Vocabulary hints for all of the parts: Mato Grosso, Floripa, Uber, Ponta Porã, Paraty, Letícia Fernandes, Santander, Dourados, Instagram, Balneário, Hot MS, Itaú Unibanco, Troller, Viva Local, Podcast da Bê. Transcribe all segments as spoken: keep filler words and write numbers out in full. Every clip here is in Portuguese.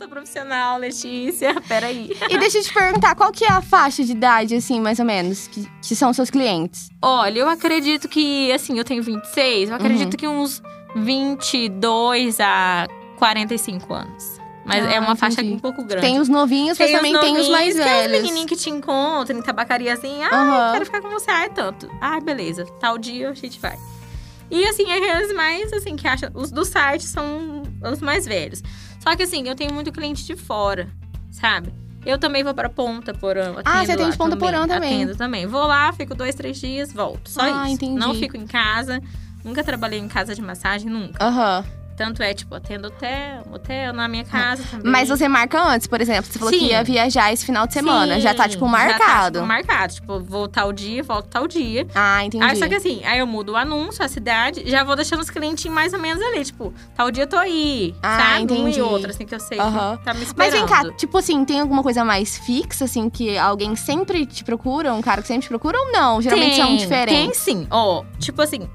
alta profissional, Letícia, peraí. E deixa eu te perguntar, qual que é a faixa de idade, assim, mais ou menos, que, que são seus clientes? Olha, eu acredito que, assim, eu tenho vinte e seis, eu acredito uhum. que uns vinte e dois a quarenta e cinco anos. Mas ah, é uma faixa entendi. um pouco grande. Tem os novinhos, mas também tem os mais velhos. Tem os menininhos que te encontram em tabacaria, assim. Ah, uhum. quero ficar com você. Ah, é tanto. Ah, beleza. Tal dia a gente vai. E, assim, aqueles mais, assim, que acham... Os do site são os mais velhos. Só que, assim, eu tenho muito cliente de fora, sabe? Eu também vou pra Ponta Porã. Ah, você atende Ponta Porã também? Atendo também. Vou lá, fico dois, três dias, volto. Só ah, isso. Entendi. Não fico em casa. Nunca trabalhei em casa de massagem, nunca. Aham. Uhum. Tanto é, tipo, atendo hotel, hotel na minha casa também. Mas você marca antes, por exemplo. Você falou Sim. que ia viajar esse final de semana. Sim, já tá, tipo, marcado. Já tá, tipo, marcado. Tipo, vou tal dia, volto tal dia. Ah, entendi. Aí, só que assim, aí eu mudo o anúncio, a cidade. Já vou deixando os clientes mais ou menos ali. Tipo, tal dia eu tô aí, ah, sabe? Entendi. Um e outro, assim, que eu sei uhum. que tá me esperando. Mas vem cá, tipo assim, tem alguma coisa mais fixa, assim? Que alguém sempre te procura? Um cara que sempre te procura ou não? Geralmente tem, são diferentes. Tem sim, ó. Oh, tipo assim…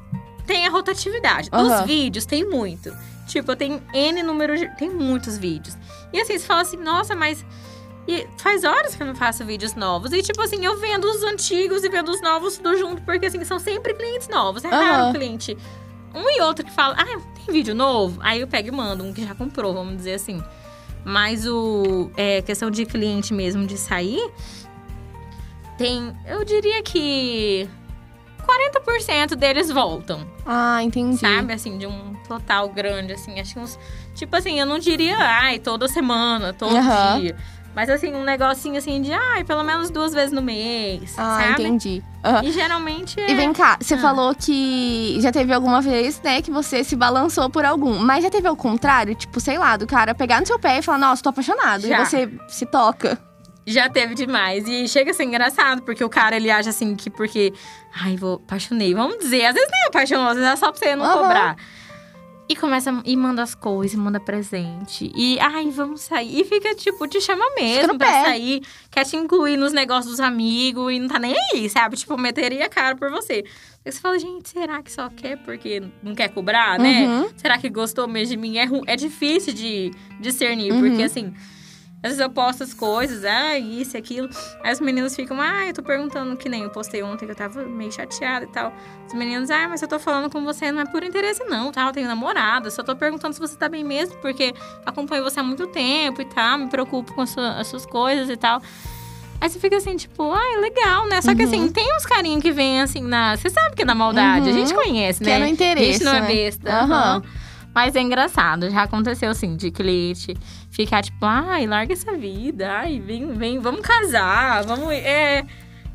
Tem a rotatividade. Uhum. Dos vídeos, tem muito. Tipo, eu tenho N número de... Tem muitos vídeos. E assim, você fala assim, nossa, mas... E faz horas que eu não faço vídeos novos. E tipo assim, eu vendo os antigos e vendo os novos tudo junto. Porque assim, são sempre clientes novos. É uhum. raro o cliente. Um e outro que fala, ah, tem vídeo novo? Aí eu pego e mando um que já comprou, vamos dizer assim. Mas o... É, questão de cliente mesmo, de sair... Tem... Eu diria que... quarenta por cento deles voltam. Ah, entendi. Sabe, assim, de um total grande, assim. Acho que uns... Tipo assim, eu não diria, ai, toda semana, todo uhum. dia. Mas assim, um negocinho assim de, ai, pelo menos duas vezes no mês, ah, sabe? Ah, entendi. Uhum. E geralmente é... E vem cá, você ah. falou que já teve alguma vez, né, que você se balançou por algum. Mas já teve ao contrário? Tipo, sei lá, do cara pegar no seu pé e falar, nossa, tô apaixonado. Já. E você se toca. Já teve demais. E chega a ser engraçado, porque o cara, ele acha assim, que porque… Ai, vou… Apaixonei. Vamos dizer, às vezes nem apaixonou, às vezes é só pra você não uhum. cobrar. E começa… E manda as coisas, manda presente. E, ai, vamos sair. E fica, tipo, te chama mesmo pra pé. Sair. Quer te incluir nos negócios dos amigos e não tá nem aí, sabe? Tipo, meteria a cara por você. Aí você fala, gente, será que só quer porque não quer cobrar, né? Uhum. Será que gostou mesmo de mim? É, é difícil de discernir, uhum. porque assim… Às vezes eu posto as coisas, ah, isso e aquilo. Aí os meninos ficam, ah, eu tô perguntando, que nem eu postei ontem, que eu tava meio chateada e tal. Os meninos, ah, mas eu tô falando com você, não é por interesse não, tá? Eu tenho namorada, só tô perguntando se você tá bem mesmo, porque acompanho você há muito tempo e tal, me preocupo com as suas, as suas coisas e tal. Aí você fica assim, tipo, ah, legal, né? Só uhum. que assim, tem uns carinhos que vem assim na… Você sabe que é na maldade, uhum. a gente conhece, né? Que é no interesse, a gente não é besta, né? Uhum. Uhum. Mas é engraçado, já aconteceu assim, de cliente ficar tipo, ai, larga essa vida, ai, vem, vem, vamos casar, vamos… É,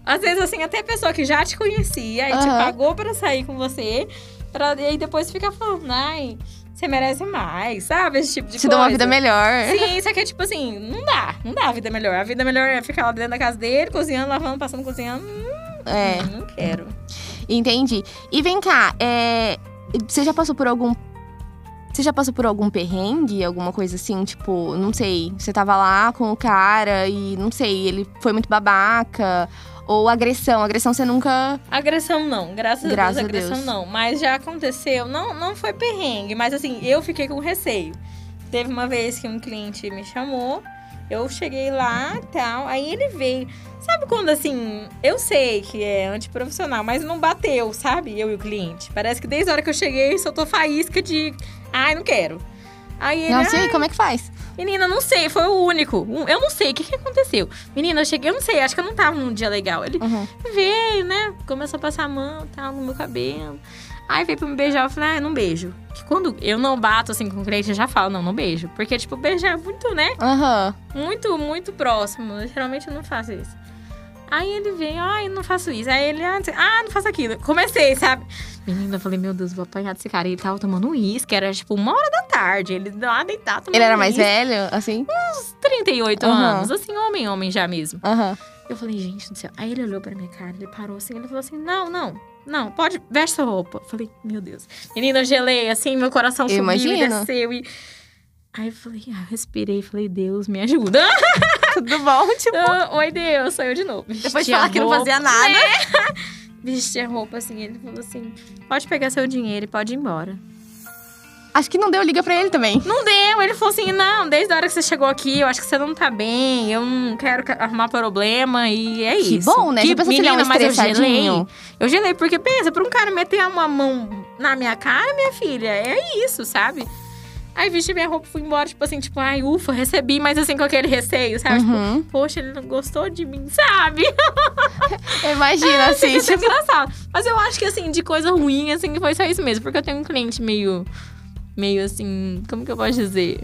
às vezes assim, até a pessoa que já te conhecia e uhum. te pagou pra sair com você, pra, e aí depois fica falando, ai, você merece mais, sabe? Esse tipo de te coisa. Te dá uma vida melhor. Sim, isso aqui é tipo assim, não dá, não dá a vida melhor. A vida melhor é ficar lá dentro da casa dele, cozinhando, lavando, passando, cozinhando. Hum, é. Não quero. Entendi. E vem cá, é, você já passou por algum… Você já passou por algum perrengue, alguma coisa assim, tipo, não sei, você tava lá com o cara e, não sei, ele foi muito babaca? Ou agressão, agressão você nunca… Agressão não, graças, graças a Deus, agressão Deus. não. Mas já aconteceu, não, não foi perrengue, mas assim, eu fiquei com receio. Teve uma vez que um cliente me chamou, eu cheguei lá e tal, aí ele veio… Sabe quando, assim, eu sei que é antiprofissional, mas não bateu, sabe? Eu e o cliente. Parece que desde a hora que eu cheguei, soltou faísca de… Ai, não quero. Aí ele, não sei, como é que faz? Menina, não sei, foi o único. Eu não sei, o que, que aconteceu? Menina, eu cheguei, eu não sei, acho que eu não tava num dia legal. Ele uhum. veio, né, começou a passar a mão, tal, no meu cabelo. Aí veio pra me beijar, eu falei, ah, não beijo. Que quando eu não bato, assim, com o cliente, eu já falo, não, não beijo. Porque, tipo, beijar é muito, né? Uhum. Muito, muito próximo. Geralmente eu não faço isso. Aí ele vem, ai, não faço isso. Aí ele, ah, não faço aquilo. Comecei, sabe? Menina, eu falei, meu Deus, vou apanhar desse cara. Ele tava tomando um uísque, era tipo uma hora da tarde. Ele lá deitado tomando Ele era mais velho, assim? Uns trinta e oito uhum. anos, assim, homem, homem já mesmo. Uhum. Eu falei, gente do céu. Aí ele olhou pra minha cara, ele parou assim, ele falou assim, não, não, não, pode, veste sua roupa. Eu falei, meu Deus. Menina, eu gelei, assim, meu coração eu subiu imagino. e desceu. E... Aí eu falei, ah, eu respirei, falei, Deus, me ajuda. Tudo bom, tipo… Uh, Oi, Deus, saiu de novo. Vestia Depois de falar roupa, que não fazia nada. Né? Vestia a roupa, assim, ele falou assim… Pode pegar seu dinheiro e pode ir embora. Acho que não deu liga pra ele também. Não deu, ele falou assim, não, desde a hora que você chegou aqui, eu acho que você não tá bem, eu não quero arrumar problema, e é que isso. Que bom, né? Que pensa, menina, mas eu gelei. Eu gelei, porque pensa, pra um cara meter uma mão na minha cara, minha filha, é isso, sabe? Aí vesti minha roupa e fui embora, tipo assim, tipo, ai, ufa, recebi, mas assim, com aquele receio, sabe? Uhum. Tipo, poxa, ele não gostou de mim, sabe? Imagina, é, assim, tipo... engraçado. Mas eu acho que, assim, de coisa ruim, assim, foi só isso mesmo, porque eu tenho um cliente meio... meio assim, como que eu posso dizer?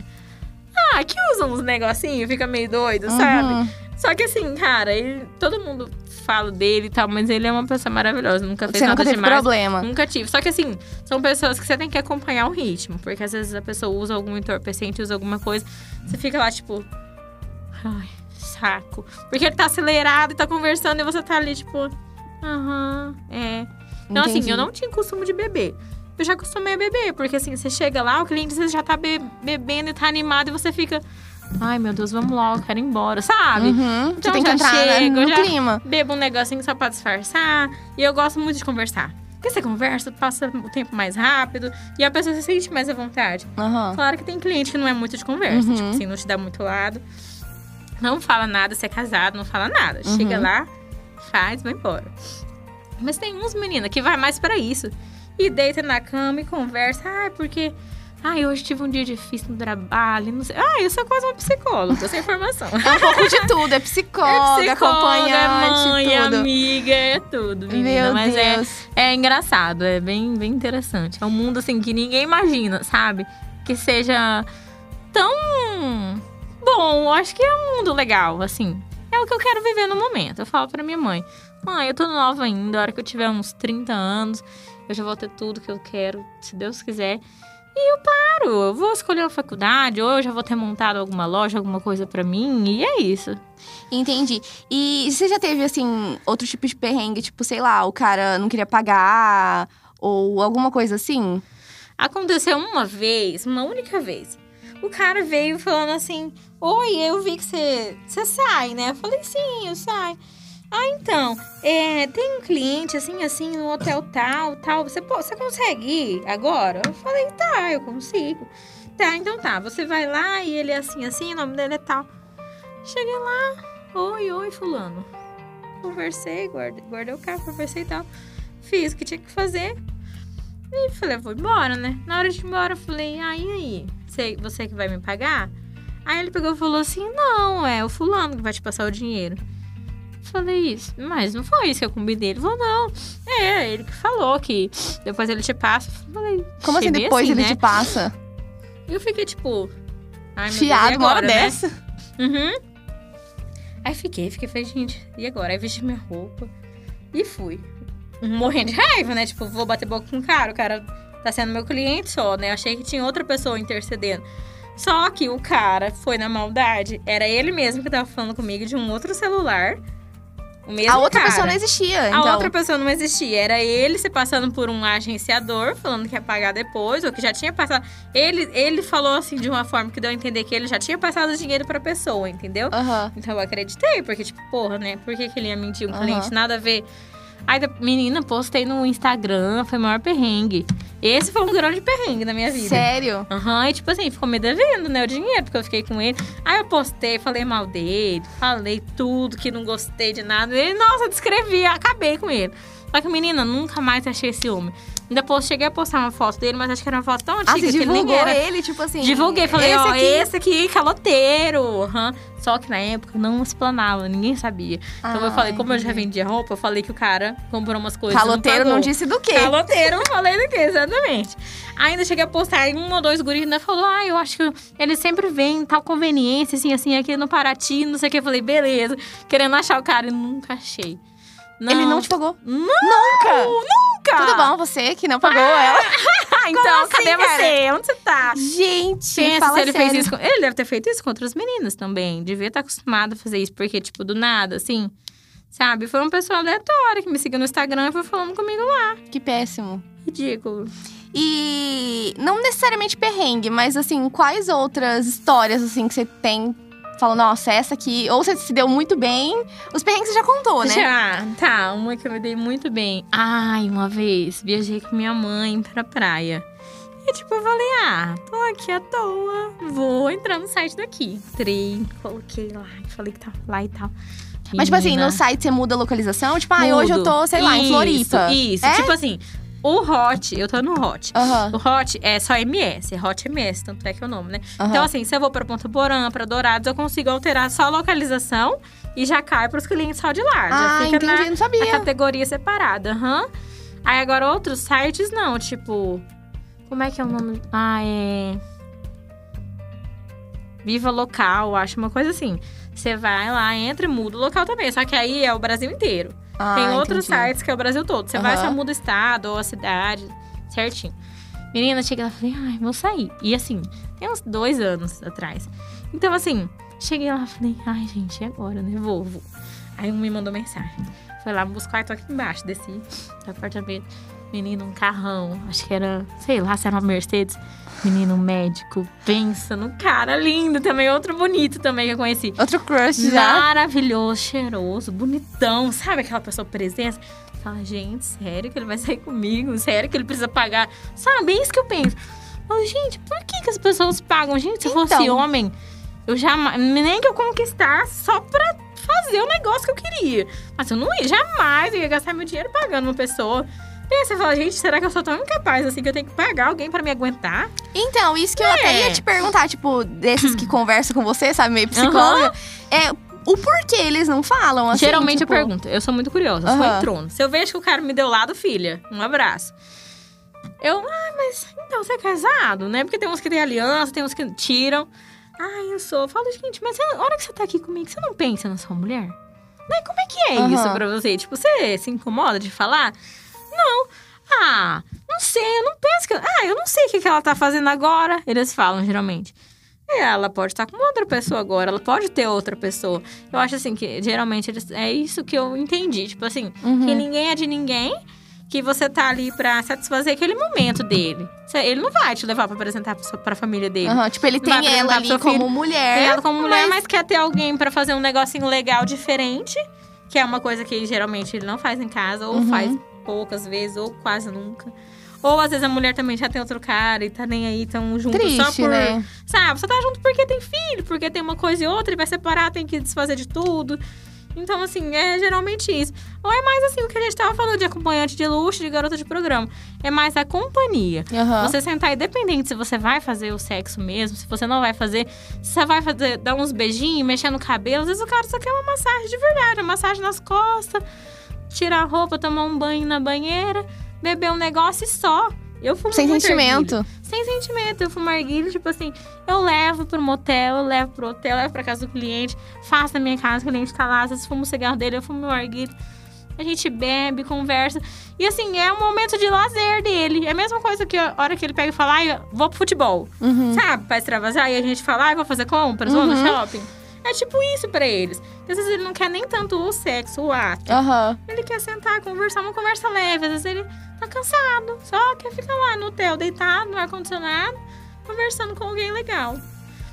Ah, que usa uns negocinhos, fica meio doido, uhum. sabe? Só que assim, cara, ele, todo mundo fala dele e tal, mas ele é uma pessoa maravilhosa. Nunca fez você nada nunca teve demais. Problema. Nunca tive. Só que assim, são pessoas que você tem que acompanhar o ritmo. Porque às vezes a pessoa usa algum entorpecente, usa alguma coisa. Você fica lá, tipo... ai, saco. Porque ele tá acelerado e tá conversando e você tá ali, tipo... aham, uhum, é. Então entendi. Assim, eu não tinha costume de beber. Eu já acostumei a beber, porque assim, você chega lá, o cliente você já tá be- bebendo e tá animado. E você fica, ai meu Deus, vamos logo, quero ir embora, sabe? Uhum, então tem já que entrar, chego, né? No já clima. Bebo um negocinho só pra disfarçar. E eu gosto muito de conversar. Porque você conversa, passa o tempo mais rápido. E a pessoa se sente mais à vontade. Uhum. Claro que tem cliente que não é muito de conversa. Uhum. Tipo assim, não te dá muito lado. Não fala nada, se é casado, não fala nada. Uhum. Chega lá, faz, vai embora. Mas tem uns meninas que vai mais pra isso. E deita na cama e conversa. Ah, porque... ai, hoje tive um dia difícil no trabalho, não sei. Ah, eu sou quase uma psicóloga, sem formação. É um pouco de tudo. É psicóloga, é psicóloga, acompanhante, é mãe, é amiga, é tudo, menina. Meu Mas Deus. É, é engraçado, é bem, bem interessante. É um mundo, assim, que ninguém imagina, sabe? Que seja tão... bom, eu acho que é um mundo legal, assim. É o que eu quero viver no momento. Eu falo pra minha mãe. Mãe, eu tô nova ainda, a hora que eu tiver uns trinta anos... eu já vou ter tudo que eu quero, se Deus quiser. E eu paro, eu vou escolher uma faculdade, ou eu já vou ter montado alguma loja, alguma coisa pra mim, e é isso. Entendi. E você já teve, assim, outro tipo de perrengue? Tipo, sei lá, o cara não queria pagar, ou alguma coisa assim? Aconteceu uma vez, uma única vez. O cara veio falando assim, oi, eu vi que você, você sai, né? Eu falei, sim, eu saio. Ah, então, é, tem um cliente assim, assim, no hotel tal, tal, você, pô, você consegue ir agora? Eu falei, tá, eu consigo. Tá, então tá, você vai lá e ele é assim, assim, o nome dele é tal. Cheguei lá, oi, oi, fulano. Conversei, guardei, guardei o carro, conversei e tal. Fiz o que tinha que fazer. E falei, vou embora, né? Na hora de ir embora, eu falei, ah, e aí? Você, você que vai me pagar? Aí ele pegou e falou assim, não, é o fulano que vai te passar o dinheiro. Falei isso, mas não foi isso que eu combinei. Ele falou, não, é, ele que falou que depois ele te passa. Falei, como assim, depois assim, ele né? te passa? Eu fiquei, tipo, ai, meu fiado, Deus, uma hora dessa. Uhum. Aí fiquei, fiquei, falei, gente, e agora? Aí vesti minha roupa e fui. Morrendo de raiva, né? Tipo, vou bater boca com o cara, o cara tá sendo meu cliente só, né? Achei que tinha outra pessoa intercedendo. Só que o cara foi na maldade, era ele mesmo que tava falando comigo de um outro celular. A outra cara. pessoa não existia, então. A outra pessoa não existia. Era ele se passando por um agenciador, falando que ia pagar depois, ou que já tinha passado. Ele, ele falou assim, de uma forma que deu a entender que ele já tinha passado o dinheiro pra pessoa, entendeu? Uhum. Então eu acreditei, porque tipo, porra, né? Por que, que ele ia mentir um uhum. cliente? Nada a ver. Aí, menina, postei no Instagram, foi o maior perrengue. Esse foi um grande perrengue na minha vida. Sério? Aham, uhum, e tipo assim, ficou me devendo, né, o dinheiro, porque eu fiquei com ele. Aí eu postei, falei mal dele, falei tudo, que não gostei de nada. E ele, nossa, descrevi, acabei com ele. Só que, menina, nunca mais achei esse homem. Ainda post, cheguei a postar uma foto dele, mas acho que era uma foto tão antiga ah, você que ele nem era. Ele, tipo assim, divulguei, falei, esse ó, aqui... esse aqui, caloteiro. Uhum. Só que na época não explanava, ninguém sabia. Então ai, eu falei, como eu já vendia roupa, eu falei que o cara comprou umas coisas. Caloteiro não, não disse do quê? Caloteiro, não falei do quê, exatamente. Ainda cheguei a postar, um ou dois guris ainda falou, ah, eu acho que ele sempre vem tal conveniência, assim, assim, aqui no Paraty, não sei o que. Eu falei, beleza, querendo achar o cara, e nunca achei. Não. Ele não te pagou? Não, nunca! Nunca! Tudo bom, você que não pagou ah. ela. Então, assim, cadê cara? você? Onde você tá? Gente, pensa se ele sério. fez isso. Com... ele deve ter feito isso com outras meninas também. Devia estar acostumado a fazer isso, porque, tipo, do nada, assim. Sabe? Foi uma pessoa aleatória que me seguiu no Instagram e foi falando comigo lá. Que péssimo. Ridículo. E não necessariamente perrengue, mas, assim, quais outras histórias, assim, que você tem... Falou, nossa, essa aqui... Ou você se deu muito bem. Os perrengues você já contou, né? Já, tá. Uma que eu me dei muito bem. Ai, uma vez, viajei com minha mãe pra praia. E tipo, eu falei, ah, tô aqui à toa, vou entrar no site daqui. Entrei, coloquei lá, falei que tava lá e tal. Menina. Mas tipo assim, no site você muda a localização? Tipo, ah, hoje eu tô, sei lá, isso, em Floripa. Isso, é? Tipo assim… O Hot, eu tô no Hot. Uhum. O Hot é só M S, é Hot M S, tanto é que é o nome, né? Uhum. Então assim, se eu vou pra Ponta Porã, pra Dourados, eu consigo alterar só a localização e já cai pros clientes só de lá. Ah, já fica entendi, na, não sabia. Na categoria separada, aham. Uhum. Aí agora outros sites não, tipo… Como é que é o nome? Ah, é… Viva Local, acho, uma coisa assim. Você vai lá, entra e muda o local também, só que aí é o Brasil inteiro. Ah, tem outros entendi. Sites que é o Brasil todo. Você uhum. vai, só muda o estado ou a cidade, certinho. Menina, cheguei lá e falei, ai, vou sair. E assim, tem uns dois anos atrás. Então assim, cheguei lá e falei, ai, gente, e agora, né? Vou, vou. Aí um me mandou mensagem. Foi lá me buscar, tô aqui embaixo, desci do apartamento. Menino, um carrão, acho que era, sei lá, se era uma Mercedes. Menino, um médico, pensa no cara lindo também, outro bonito também que eu conheci. Outro crush já. Maravilhoso, cheiroso, bonitão, sabe aquela pessoa presença? Fala, gente, sério que ele vai sair comigo? Sério que ele precisa pagar? Sabe, é isso que eu penso. Fala, gente, por que que as pessoas pagam? Gente, se eu então... fosse homem, eu jamais, nem que eu conquistasse só pra fazer o negócio que eu queria. Mas eu não ia, jamais eu ia gastar meu dinheiro pagando uma pessoa. E aí você fala, gente, será que eu sou tão incapaz assim que eu tenho que pagar alguém pra me aguentar? Então, isso que é. Eu até ia te perguntar, tipo, desses que conversam com você, sabe, meio psicóloga. Uhum. É, o porquê eles não falam assim? Geralmente tipo... eu pergunto, eu sou muito curiosa, uhum. sou em trono. Se eu vejo que o cara me deu lado, filha, um abraço. Eu, ah, mas então você é casado, né? Porque tem uns que tem aliança, tem uns que tiram. Ai, eu sou. Eu falo, gente, mas a hora que você tá aqui comigo, você não pensa na sua mulher? Né? Como é que é uhum. isso pra você? Tipo, você se incomoda de falar? Não. Ah, não sei, eu não penso que... Ah, eu não sei o que ela tá fazendo agora. Eles falam, geralmente. Ela pode estar com outra pessoa agora, ela pode ter outra pessoa. Eu acho assim que, geralmente, eles... é isso que eu entendi. Tipo assim, uhum. que ninguém é de ninguém, que você tá ali pra satisfazer aquele momento dele. Ele não vai te levar pra apresentar pra família dele. Uhum, tipo, ele tem ela ali como mulher. Tem ela como mulher, mas... mas quer ter alguém pra fazer um negocinho legal, diferente. Que é uma coisa que, geralmente, ele não faz em casa, ou uhum. faz... poucas vezes, ou quase nunca. Ou, às vezes, a mulher também já tem outro cara e tá nem aí, tão junto triste, só por... né? Sabe, você tá junto porque tem filho, porque tem uma coisa e outra, e vai separar, tem que desfazer de tudo. Então, assim, é geralmente isso. Ou é mais, assim, o que a gente tava falando de acompanhante de luxo, de garota de programa. É mais a companhia. Uhum. Você sentar independente se você vai fazer o sexo mesmo, se você não vai fazer, se você vai fazer, dar uns beijinhos, mexer no cabelo. Às vezes, o cara só quer uma massagem de verdade, uma massagem nas costas. Tirar a roupa, tomar um banho na banheira, beber um negócio e só. Eu fumo Sem sentimento. Argilho. Sem sentimento. Eu fumo argilho, tipo assim, eu levo pro motel, eu levo pro hotel, eu levo pra casa do cliente, faço na minha casa, o cliente tá lá, às vezes fumo o cigarro dele, eu fumo meu argilho. A gente bebe, conversa. E assim, é um momento de lazer dele. É a mesma coisa que a hora que ele pega e fala, ah, vou pro futebol. Uhum. Sabe? Pra extravasar. E a gente fala, ah, vou fazer compras, uhum. vou no shopping. É tipo isso pra eles. Às vezes ele não quer nem tanto o sexo, o ato. Uhum. Ele quer sentar, conversar, uma conversa leve. Às vezes ele tá cansado, só quer ficar lá no hotel, deitado, no ar-condicionado, conversando com alguém legal.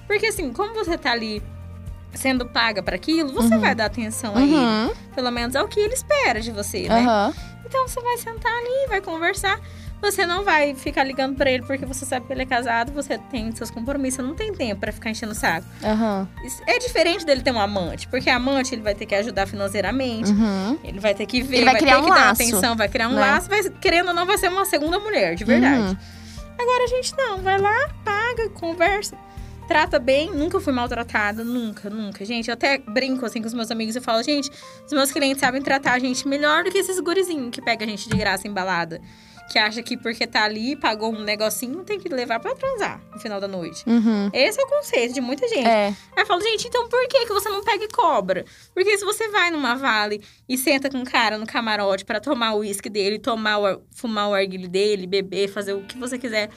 Porque assim, como você tá ali sendo paga pra aquilo, você uhum. vai dar atenção aí. Uhum. Pelo menos é o que ele espera de você, né? Uhum. Então você vai sentar ali, vai conversar. Você não vai ficar ligando pra ele porque você sabe que ele é casado, você tem seus compromissos, não tem tempo pra ficar enchendo o saco. Uhum. É diferente dele ter um amante, porque amante ele vai ter que ajudar financeiramente, uhum. ele vai ter que ver, ele vai, vai criar ter um que laço, dar atenção, vai criar um né? laço, vai, querendo ou não, vai ser uma segunda mulher, de verdade. Uhum. Agora a gente não, vai lá, paga, conversa, trata bem. Nunca fui maltratada, nunca, nunca. Gente, eu até brinco assim com os meus amigos e falo, gente, os meus clientes sabem tratar a gente melhor do que esses gurizinhos que pegam a gente de graça em balada. Que acha que porque tá ali, pagou um negocinho, tem que levar pra transar no final da noite. Uhum. Esse é o conceito de muita gente. É. Aí eu falo, gente, então por que que você não pega e cobra? Porque se você vai numa vale e senta com um cara no camarote pra tomar o uísque dele, tomar o, fumar o arguilho dele, beber, fazer o que você quiser.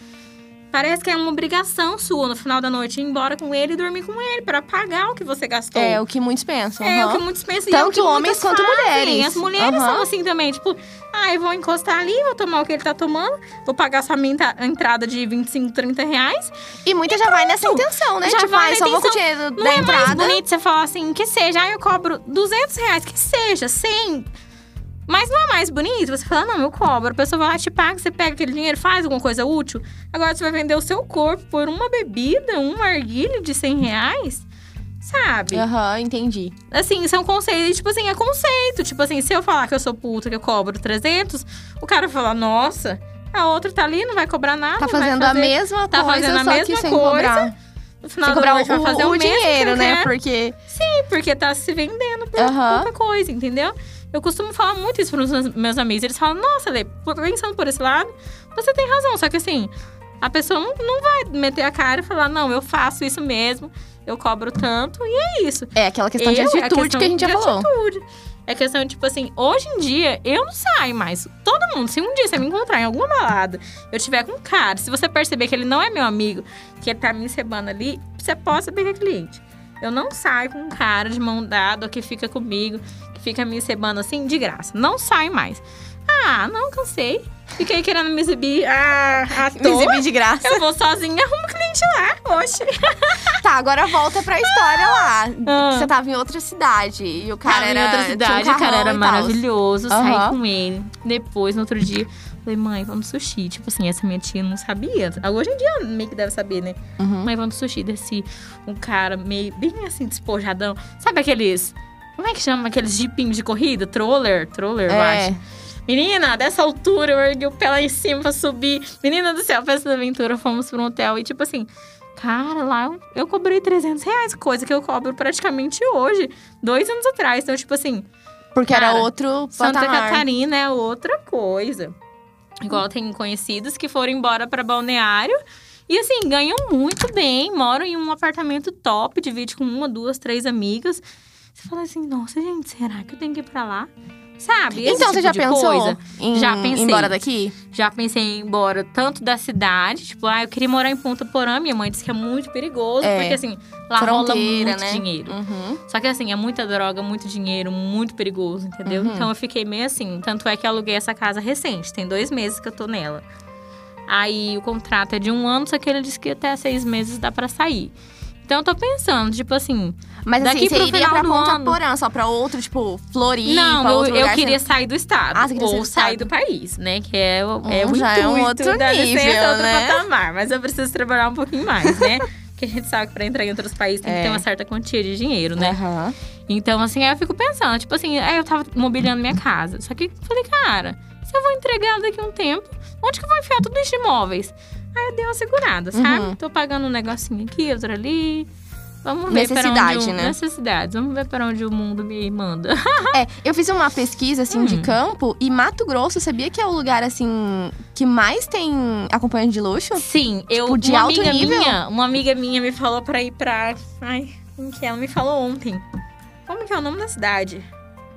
Parece que é uma obrigação sua, no final da noite, ir embora com ele e dormir com ele, pra pagar o que você gastou. É, o que muitos pensam. É, uhum. o que muitos pensam. Tanto é o homens quanto fazem. Mulheres. As mulheres uhum. são assim também, tipo, ah, eu vou encostar ali, vou tomar o que ele tá tomando, vou pagar só a minha entrada de vinte e cinco, trinta reais. E muita e já pronto. Vai nessa intenção, né? Já tipo, vai, só vou com o dinheiro da é entrada. Não é mais bonito você falar assim, que seja, ah, eu cobro duzentos reais, que seja, cem. Mas não é mais bonito? Você fala, não, eu cobro. A pessoa vai lá, te paga, você pega aquele dinheiro, faz alguma coisa útil. Agora você vai vender o seu corpo por uma bebida, um narguilé de cem reais, sabe? Aham, uhum, entendi. Assim, são conceitos, tipo assim, é conceito. Tipo assim, se eu falar que eu sou puta, que eu cobro trezentos, o cara vai falar, nossa, a outra tá ali, não vai cobrar nada. Tá fazendo fazer, a mesma tá coisa, fazendo a só mesma que sem coisa. Cobrar. No final do ano, vai fazer o, o, o dinheiro, mesmo, né? Porque... Sim, porque tá se vendendo por uhum. pouca coisa, entendeu? Eu costumo falar muito isso para os meus amigos. Eles falam, nossa, Lê, pensando por esse lado, você tem razão. Só que assim, a pessoa não, não vai meter a cara e falar, não, eu faço isso mesmo, eu cobro tanto, e é isso. É aquela questão eu, de atitude é que a gente já falou. Atitude. É questão, tipo assim, hoje em dia, eu não saio mais. Todo mundo, se um dia você me encontrar em alguma balada, eu tiver com um cara, se você perceber que ele não é meu amigo, que ele tá me cebando ali, você pode saber que é cliente. Eu não saio com um cara de mão dada, que fica comigo, que fica me cebando assim, de graça. Não saio mais. Ah, não, cansei. Fiquei querendo me exibir à, à toa. Me exibir de graça. Eu vou sozinha, arrumo cliente lá, oxe. Tá, agora volta pra história lá. Ah. Você tava em outra cidade e o cara tava era… em outra cidade, um o cara era maravilhoso, uhum. Saí com ele. Depois, no outro dia, falei, mãe, vamos no sushi. Tipo assim, essa minha tia não sabia. Hoje em dia, meio que deve saber, né? Uhum. Mãe, vamos no sushi. Desci um cara meio, bem assim, despojadão. Sabe aqueles… Como é que chama? Aqueles jipinhos de corrida? Troller? Troller, eu é. acho. Menina, dessa altura, eu ergui o pé lá em cima pra subir. Menina do céu, festa da aventura, fomos pra um hotel. E tipo assim, cara, lá eu, eu cobrei trezentos reais. Coisa que eu cobro praticamente hoje. Dois anos atrás, então tipo assim… Porque cara, era outro Santa patamar. Catarina é outra coisa. Igual tem conhecidos que foram embora pra Balneário. E assim, ganham muito bem. Moram em um apartamento top, divide com uma, duas, três amigas. Você fala assim, nossa gente, será que eu tenho que ir pra lá? Sabe? Então, tipo você já pensou em, já pensei, em embora daqui? Já pensei em ir embora tanto da cidade. Tipo, ah, eu queria morar em Ponta Porã. Minha mãe disse que é muito perigoso. É. Porque assim, lá rola muito né? dinheiro. Uhum. Só que assim, é muita droga, muito dinheiro, muito perigoso, entendeu? Uhum. Então eu fiquei meio assim. Tanto é que eu aluguei essa casa recente. Tem dois meses que eu tô nela. Aí o contrato é de um ano, só que ele disse que até seis meses dá pra sair. Então, eu tô pensando, tipo assim… Mas daqui assim, você pro iria pra Ponta Porã, só pra outro, tipo, Floripa, não, eu, outro lugar… Não, eu queria assim... sair do estado. Ah, você queria ou sair do, do país, né? Que é, hum, é o já intuito é um outro da nível, licença, outro né? patamar. Mas eu preciso trabalhar um pouquinho mais, né? Porque a gente sabe que pra entrar em outros países tem é. que ter uma certa quantia de dinheiro, né? Uhum. Então, assim, aí eu fico pensando, tipo assim… Aí eu tava mobiliando minha casa. Só que falei, cara, se eu vou entregar daqui a um tempo, onde que eu vou enfiar tudo isso de imóveis? Aí eu dei uma segurada, sabe? Uhum. Tô pagando um negocinho aqui, outro ali. Vamos ver para onde, né? Necessidades. Vamos ver para onde o mundo me manda. É, eu fiz uma pesquisa, assim, hum. de campo. E Mato Grosso, sabia que é o lugar, assim, que mais tem acompanhante de luxo? Sim. Tipo, eu, de uma alto amiga nível? Minha, uma amiga minha me falou pra ir pra… Ai, como que é? Ela me falou ontem. Como que é o nome da cidade?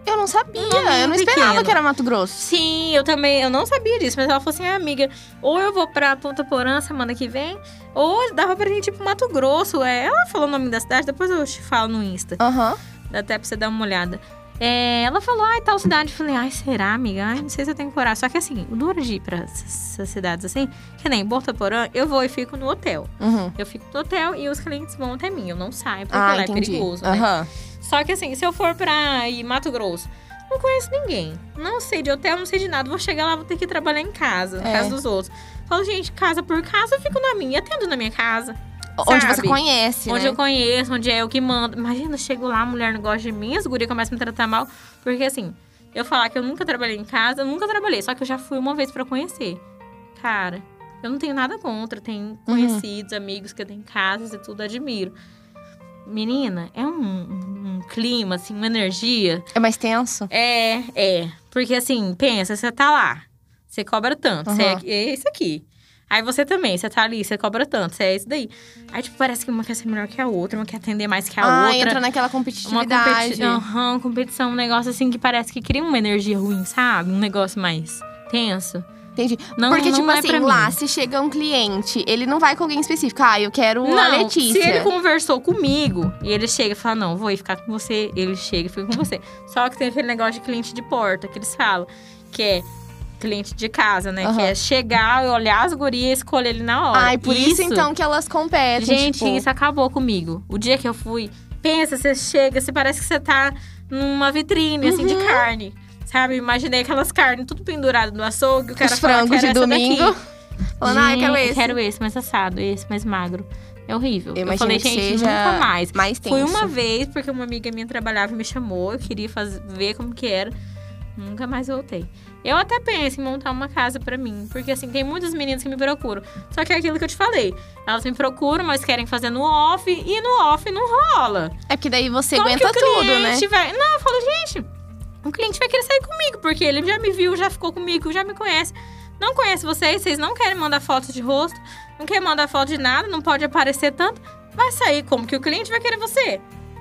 Eu não sabia, não, eu não pequeno. esperava que era Mato Grosso. Sim, eu também, eu não sabia disso. Mas ela falou assim, ah, amiga, ou eu vou pra Ponta Porã semana que vem, ou dava pra gente ir pro Mato Grosso. É, ela falou o nome da cidade, depois eu te falo no Insta. Aham. Uhum. Dá até pra você dar uma olhada. É, ela falou, ai, tal cidade. Eu falei, ai, será, amiga? Ai, não sei se eu tenho coragem. Só que assim, o duro de ir pra essas cidades assim, que nem Ponta Porã, eu vou e fico no hotel. Uhum. Eu fico no hotel e os clientes vão até mim. Eu não saio, porque ah, lá entendi. É perigoso, uhum. né? Só que assim, se eu for pra ir Mato Grosso, não conheço ninguém. Não sei de hotel, não sei de nada. Vou chegar lá, vou ter que trabalhar em casa, na é. casa dos outros. Falo, gente, casa por casa, eu fico na minha. Atendo na minha casa. Onde sabe? Você conhece, Onde né? eu conheço, onde é eu que mando. Imagina, eu chego lá, a mulher não gosta de mim, as gurias começam a me tratar mal. Porque assim, eu falar que eu nunca trabalhei em casa, eu nunca trabalhei. Só que eu já fui uma vez pra conhecer. Cara, eu não tenho nada contra. Tenho conhecidos, uhum. amigos que eu tenho em casas e tudo, admiro. Menina, é um, um, um clima, assim, uma energia. É mais tenso? É, é. Porque assim, pensa, você tá lá, você cobra tanto, uhum. você é, é isso aqui. Aí você também, você tá ali, você cobra tanto, você é isso daí. Aí, tipo, parece que uma quer ser melhor que a outra, uma quer atender mais que a ah, outra. Ah, entra naquela competitividade. Uma competi- uhum, competição, um negócio assim que parece que cria uma energia ruim, sabe? Um negócio mais tenso. Entendi. Não, porque, não tipo é assim, lá, se chega um cliente, ele não vai com alguém específico. Ah, eu quero não, a Letícia. Se ele conversou comigo, e ele chega e fala, não, vou ir ficar com você. Ele chega e fica com você. Só que tem aquele negócio de cliente de porta, que eles falam. Que é cliente de casa, né? Uhum. Que é chegar, olhar as gurias e escolher ele na hora. Ai, por isso, isso então que elas competem. Gente, tipo... isso acabou comigo. O dia que eu fui, pensa, você chega, você parece que você tá numa vitrine, assim, uhum. de carne. Sabe, imaginei aquelas carnes tudo pendurado no açougue. O cara os frangos de domingo. Falando, ah, eu quero esse. Quero esse, mais assado, esse, mais magro. É horrível. Eu, eu falei, gente, nunca mais. mais Fui uma vez, porque uma amiga minha trabalhava e me chamou. Eu queria fazer, ver como que era. Nunca mais voltei. Eu até penso em montar uma casa pra mim. Porque, assim, tem muitas meninas que me procuram. Só que é aquilo que eu te falei. Elas me procuram, mas querem fazer no off. E no off não rola. É porque daí você como aguenta tudo, né? Vai... Não, eu falo, gente, o cliente vai querer sair comigo. Porque ele já me viu, já ficou comigo, já me conhece. Não conhece vocês, vocês não querem mandar foto de rosto. Não querem mandar foto de nada, não pode aparecer tanto. Vai sair como que o cliente vai querer você.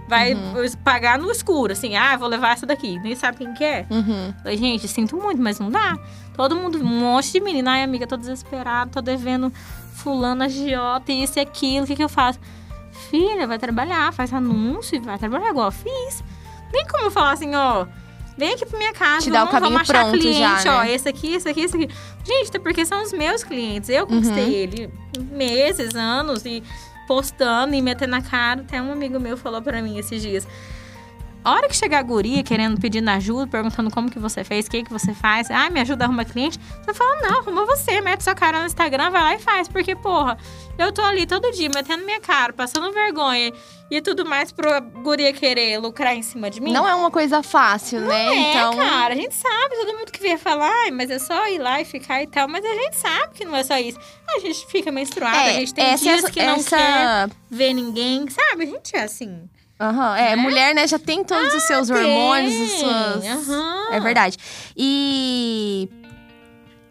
Vai uhum. pagar no escuro, assim. Ah, vou levar essa daqui. Nem sabe quem que é. Uhum. Gente, sinto muito, mas não dá. Todo mundo, um monte de menina. Ai, amiga, tô desesperada, tô devendo fulano, agiota, isso e aquilo. O que que eu faço? Filha, vai trabalhar, faz anúncio e vai trabalhar igual eu fiz. Nem como eu falar assim, ó... Vem aqui pra minha casa, te dá não, o vamos achar cliente, já, né? Ó, esse aqui, esse aqui, esse aqui. Gente, até porque são os meus clientes. Eu conquistei uhum. ele meses, anos e... postando e metendo a cara. Até um amigo meu falou pra mim esses dias. A hora que chegar a guria querendo, pedindo ajuda, perguntando como que você fez, o que que você faz. Ah, me ajuda a arrumar cliente. Você fala, não, arruma você. Mete sua cara no Instagram, vai lá e faz. Porque, porra, eu tô ali todo dia metendo minha cara, passando vergonha e tudo mais pra guria querer lucrar em cima de mim. Não é uma coisa fácil, não, né? Não é, então... cara. A gente sabe, todo mundo que vier falar, ai, mas é só ir lá e ficar e tal. Mas a gente sabe que não é só isso. A gente fica menstruada, é, a gente tem essa, dias que não essa... quer ver ninguém, sabe? A gente é assim... Aham, uhum. é, é, mulher, né, já tem todos ah, os seus tem. hormônios, as suas... Uhum. É verdade. E...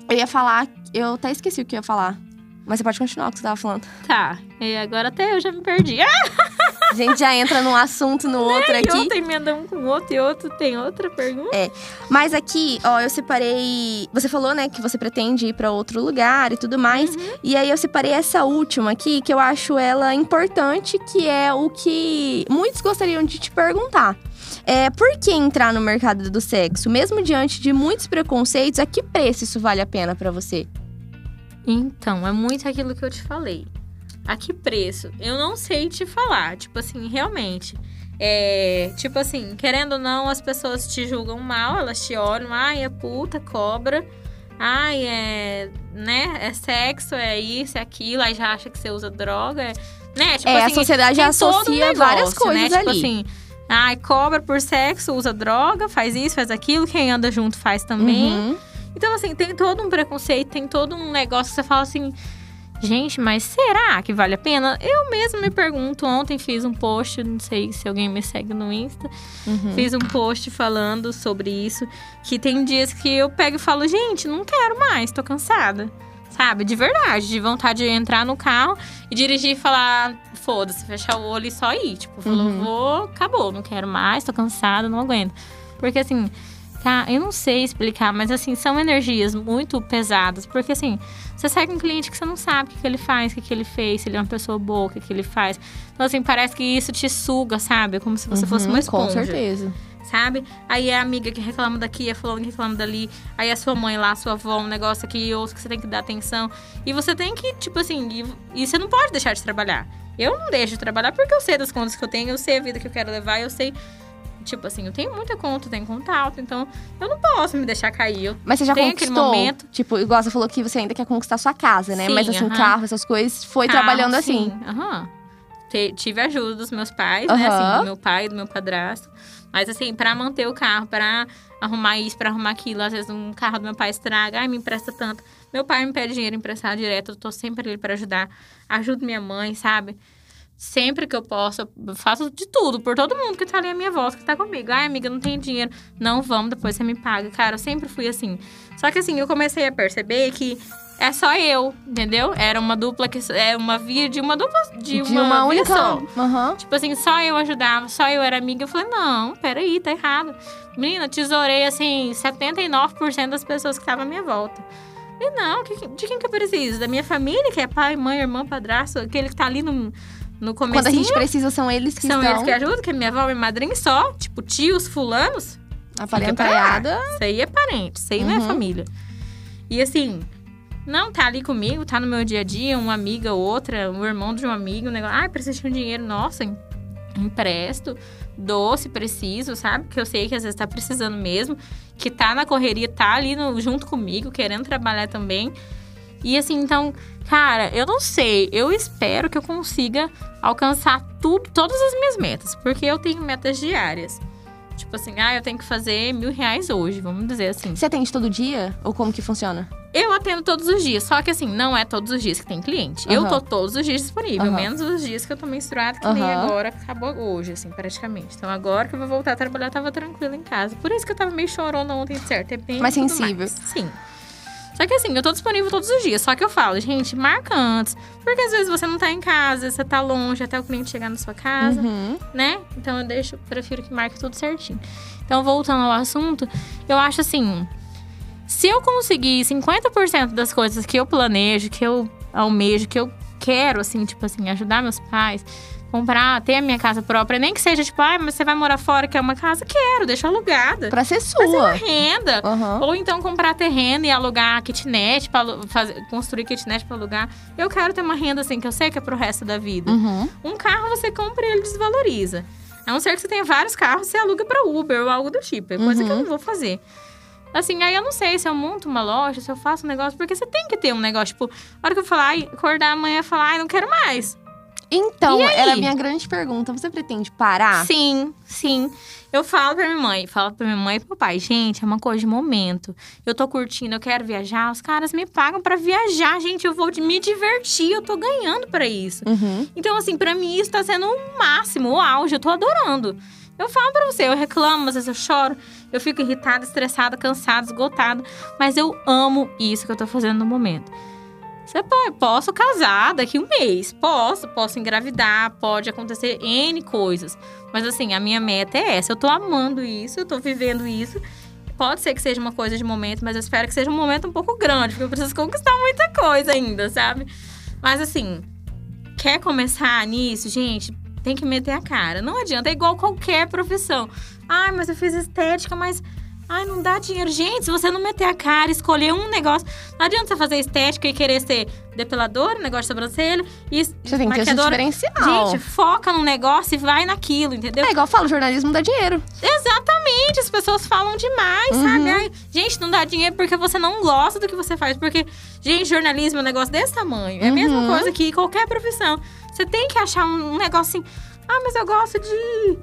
Eu ia falar... Eu até esqueci o que eu ia falar. Mas você pode continuar o que você tava falando. Tá, e agora até eu já me perdi. A gente já entra num assunto no outro é, aqui. E outro emenda um com o outro, e outro tem outra pergunta. É, mas aqui, ó, eu separei... Você falou, né, que você pretende ir pra outro lugar e tudo mais. Uhum. E aí, eu separei essa última aqui, que eu acho ela importante, que é o que muitos gostariam de te perguntar. É, por que entrar no mercado do sexo? Mesmo diante de muitos preconceitos, a que preço isso vale a pena pra você? Então, é muito aquilo que eu te falei. A que preço? Eu não sei te falar. Tipo assim, realmente. É, tipo assim, querendo ou não, as pessoas te julgam mal. Elas te olham. Ai, é puta, cobra. Ai, é... Né? É sexo, é isso, é aquilo. Aí já acha que você usa droga. É, né? Tipo é assim, a sociedade já associa um negócio, várias coisas, né? Ali. Tipo assim... Ai, cobra por sexo, usa droga, faz isso, faz aquilo. Quem anda junto faz também. Uhum. Então, assim, tem todo um preconceito. Tem todo um negócio que você fala assim... Gente, mas será que vale a pena? Eu mesma me pergunto. Ontem fiz um post, não sei se alguém me segue no Insta. Uhum. Fiz um post falando sobre isso. Que tem dias que eu pego e falo, gente, não quero mais, tô cansada. Sabe, de verdade, de vontade de entrar no carro e dirigir e falar, foda-se, fechar o olho e só ir. Tipo, falou, uhum. vou, acabou, não quero mais, tô cansada, não aguento. Porque assim... Tá, eu não sei explicar, mas assim, são energias muito pesadas. Porque assim, você segue um cliente que você não sabe o que, que ele faz, o que, que ele fez, se ele é uma pessoa boa, o que, que ele faz. Então assim, parece que isso te suga, sabe? Como se você uhum, fosse uma esponja. Com certeza. Sabe? Aí é a amiga que reclama daqui, é fulano que reclama dali. Aí é a sua mãe lá, a sua avó, um negócio aqui, outro que você tem que dar atenção. E você tem que, tipo assim, e, e você não pode deixar de trabalhar. Eu não deixo de trabalhar porque eu sei das contas que eu tenho, eu sei a vida que eu quero levar, eu sei... Tipo assim, eu tenho muita conta, eu tenho conta alta, então eu não posso me deixar cair. Eu Mas você já tenho conquistou, aquele momento. Tipo, igual você falou que você ainda quer conquistar sua casa, né? Sim, mas assim, uh-huh. carro, essas coisas, foi carro, trabalhando assim. Sim, uh-huh. T- Tive ajuda dos meus pais, uh-huh. né? Assim, do meu pai, do meu padrasto. Mas assim, pra manter o carro, pra arrumar isso, pra arrumar aquilo. Às vezes um carro do meu pai estraga, ai, me empresta tanto. Meu pai me pede dinheiro emprestado direto, eu tô sempre ali pra ajudar. Ajudo minha mãe, sabe? Sempre que eu posso, eu faço de tudo, por todo mundo que tá ali à minha volta, que tá comigo. Ai, amiga, não tem dinheiro. Não, vamos, depois você me paga. Cara, eu sempre fui assim. Só que assim, eu comecei a perceber que é só eu, entendeu? Era uma dupla, que é uma via de uma dupla, de, de uma, uma única só. Uhum. Tipo assim, só eu ajudava, só eu era amiga. Eu falei, não, peraí, tá errado. Menina, tesourei, assim, setenta e nove por cento das pessoas que estavam à minha volta. E não, de quem que eu preciso? Da minha família, que é pai, mãe, irmã, padrasto, aquele que tá ali no... No comecinho, quando a gente precisa, são eles que são estão... São eles que ajudam, que é minha avó, minha madrinha só. Tipo, tios, fulanos. Aparentalhada. Isso aí é parente, isso aí uhum. não é família. E assim, não tá ali comigo, tá no meu dia a dia. Uma amiga, outra, um irmão de um amigo. Um negócio, ai, ah, preciso de um dinheiro, nossa. empresto, dou se preciso, sabe? Que eu sei que às vezes tá precisando mesmo, que tá na correria, tá ali no, junto comigo, querendo trabalhar também. E assim, então, cara, eu não sei, eu espero que eu consiga alcançar tudo, todas as minhas metas, porque eu tenho metas diárias. Tipo assim, ah, eu tenho que fazer mil reais hoje, vamos dizer assim. Você atende todo dia? Ou como que funciona? Eu atendo todos os dias, só que assim, não é todos os dias que tem cliente. Uhum. Eu tô todos os dias disponível, uhum. menos os dias que eu tô menstruada, que uhum. nem agora, acabou hoje, assim, praticamente. Então agora que eu vou voltar a trabalhar, eu tava tranquila em casa. Por isso que eu tava meio chorona ontem, de certo. É bem mais sensível. Mais. Sim. Só que assim, eu tô disponível todos os dias. Só que eu falo, gente, marca antes. Porque às vezes você não tá em casa, você tá longe até o cliente chegar na sua casa, uhum. né? Então eu deixo, prefiro que marque tudo certinho. Então, voltando ao assunto, eu acho assim, se eu conseguir cinquenta por cento das coisas que eu planejo, que eu almejo, que eu quero, assim, tipo assim, ajudar meus pais, comprar, ter a minha casa própria, nem que seja tipo, ah, mas você vai morar fora, quer uma casa? Quero, deixa alugada. Pra ser sua. Pra ser uma renda. Uhum. Ou então comprar terreno e alugar kitnet, pra fazer, construir kitnet pra alugar. Eu quero ter uma renda assim, que eu sei que é pro resto da vida. Uhum. Um carro você compra e ele desvaloriza. A não ser que você tenha vários carros, você aluga pra Uber ou algo do tipo. É coisa uhum. que eu não vou fazer. Assim, aí eu não sei se eu monto uma loja, se eu faço um negócio. Porque você tem que ter um negócio, tipo, a hora que eu falar, ai, acordar amanhã e falar, ai, não quero mais. Então, era a minha grande pergunta. Você pretende parar? Sim, sim. Eu falo pra minha mãe, falo pra minha mãe e pro papai. Gente, é uma coisa de momento. Eu tô curtindo, eu quero viajar. Os caras me pagam pra viajar, gente. Eu vou me divertir, eu tô ganhando pra isso. Uhum. Então, assim, pra mim isso tá sendo o máximo, o auge. Eu tô adorando. Eu falo pra você, eu reclamo, às vezes eu choro. Eu fico irritada, estressada, cansada, esgotada. Mas eu amo isso que eu tô fazendo no momento. Você pode, posso casar daqui um mês, posso, posso engravidar, pode acontecer N coisas. Mas assim, a minha meta é essa, eu tô amando isso, eu tô vivendo isso. Pode ser que seja uma coisa de momento, mas eu espero que seja um momento um pouco grande, porque eu preciso conquistar muita coisa ainda, sabe? Mas assim, quer começar nisso, gente, tem que meter a cara. Não adianta, é igual qualquer profissão. Ai, mas eu fiz estética, mas... ai, não dá dinheiro. Gente, se você não meter a cara, escolher um negócio... Não adianta você fazer estética e querer ser depiladora, negócio de sobrancelha... E você tem que ter esse diferencial. Gente, foca no negócio e vai naquilo, entendeu? É igual eu falo, jornalismo dá dinheiro. Exatamente, as pessoas falam demais, uhum. sabe? Ai, gente, não dá dinheiro porque você não gosta do que você faz. Porque, gente, jornalismo é um negócio desse tamanho. É a mesma uhum. coisa que qualquer profissão. Você tem que achar um, um negócio assim... ah, mas eu gosto de...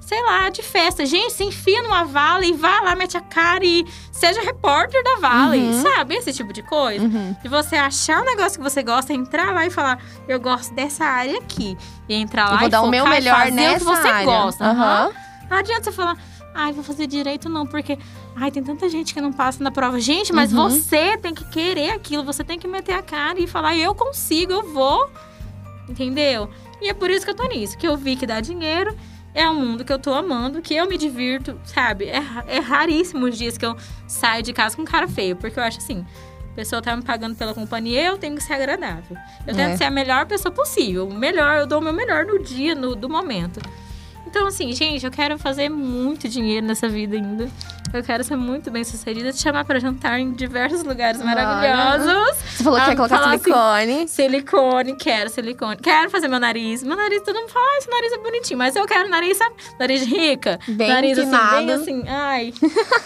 sei lá, de festa. Gente, se enfia numa vala e vai lá, mete a cara e seja repórter da vala, uhum. sabe? Esse tipo de coisa. Uhum. De você achar um negócio que você gosta, entrar lá e falar, eu gosto dessa área aqui. E entrar lá eu vou e dar o meu melhor nessa o que você área. Gosta. Uhum. Uhum. Não adianta você falar, ai, vou fazer direito não, porque ai, tem tanta gente que não passa na prova. Gente, mas uhum. você tem que querer aquilo, você tem que meter a cara e falar, eu consigo, eu vou. Entendeu? E é por isso que eu tô nisso, que eu vi que dá dinheiro. É um mundo que eu tô amando, que eu me divirto, sabe? É, é raríssimo os dias que eu saio de casa com cara feio. Porque eu acho assim, a pessoa tá me pagando pela companhia, eu tenho que ser agradável. Eu tento é. ser a melhor pessoa possível. O melhor, eu dou o meu melhor no dia, no, do momento. Então assim, gente, eu quero fazer muito dinheiro nessa vida ainda. Eu quero ser muito bem sucedida, te chamar pra jantar em diversos lugares ah, maravilhosos. Você falou que ah, ia colocar silicone. Assim, silicone, quero silicone. Quero fazer meu nariz. Meu nariz, todo mundo fala, ah, esse nariz é bonitinho. Mas eu quero nariz, sabe? Nariz rica. Bem nariz assim, bem assim, ai.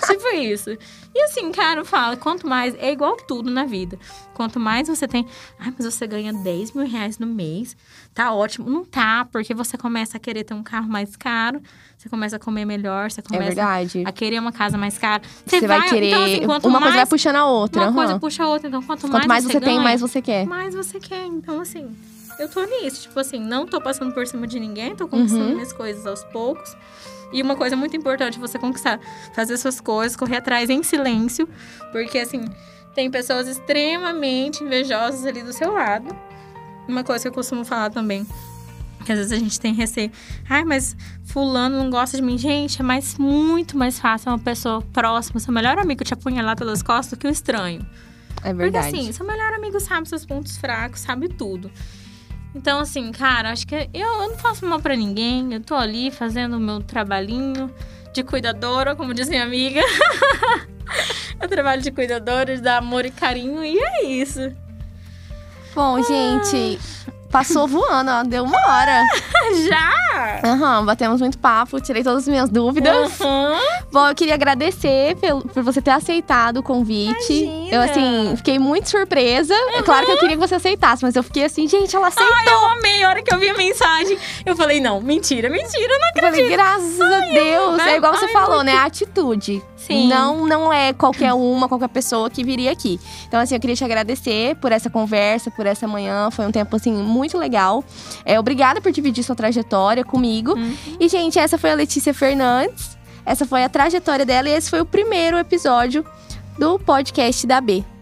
Tipo isso. E assim, cara, eu falo, quanto mais, é igual tudo na vida. Quanto mais você tem, ai, mas você ganha dez mil reais no mês, tá ótimo. Não tá, porque você começa a querer ter um carro mais caro, você começa a comer melhor, você começa é verdade. a querer uma casa mais cara. Você, você vai, vai querer, então, assim, quanto uma mais, coisa vai puxando a outra. Uma uhum. coisa puxa a outra, então quanto, quanto mais, mais você, você ganha, tem, mais você quer. Mais você quer, então assim, eu tô nisso. Tipo assim, não tô passando por cima de ninguém, tô conquistando uhum. minhas coisas aos poucos. E uma coisa muito importante, você conquistar, fazer suas coisas, correr atrás em silêncio. Porque, assim, tem pessoas extremamente invejosas ali do seu lado. Uma coisa que eu costumo falar também, que às vezes a gente tem receio. Ai, mas fulano não gosta de mim. Gente, é mais, muito mais fácil uma pessoa próxima, seu melhor amigo te apunhalar pelas costas do que um estranho. É verdade. Porque, assim, seu melhor amigo sabe seus pontos fracos, sabe tudo. Então, assim, cara, acho que eu, eu não faço mal pra ninguém. Eu tô ali fazendo o meu trabalhinho de cuidadora, como diz minha amiga. Eu trabalho de cuidadora, de dar amor e carinho, e é isso. Bom, ah. gente, Passou voando, ó, deu uma hora. Já? Aham, uhum, batemos muito papo, tirei todas as minhas dúvidas. Uhum. Bom, eu queria agradecer pelo, por você ter aceitado o convite. Imagina. Eu, assim, fiquei muito surpresa. Uhum. É claro que eu queria que você aceitasse, mas eu fiquei assim, gente, ela aceitou. Ai, eu amei. A hora que eu vi a mensagem, eu falei, não, mentira, mentira, eu não acredito. Eu falei, graças ai, a Deus. Não, é igual você ai, falou, muito... né, a atitude. Sim. Não, não é qualquer uma, qualquer pessoa que viria aqui. Então, assim, eu queria te agradecer por essa conversa, por essa manhã. Foi um tempo, assim, muito legal. É, obrigada por dividir sua trajetória comigo. Uhum. E, gente, essa foi a Letícia Fernandes. Essa foi a trajetória dela e esse foi o primeiro episódio do Podcast da Bê.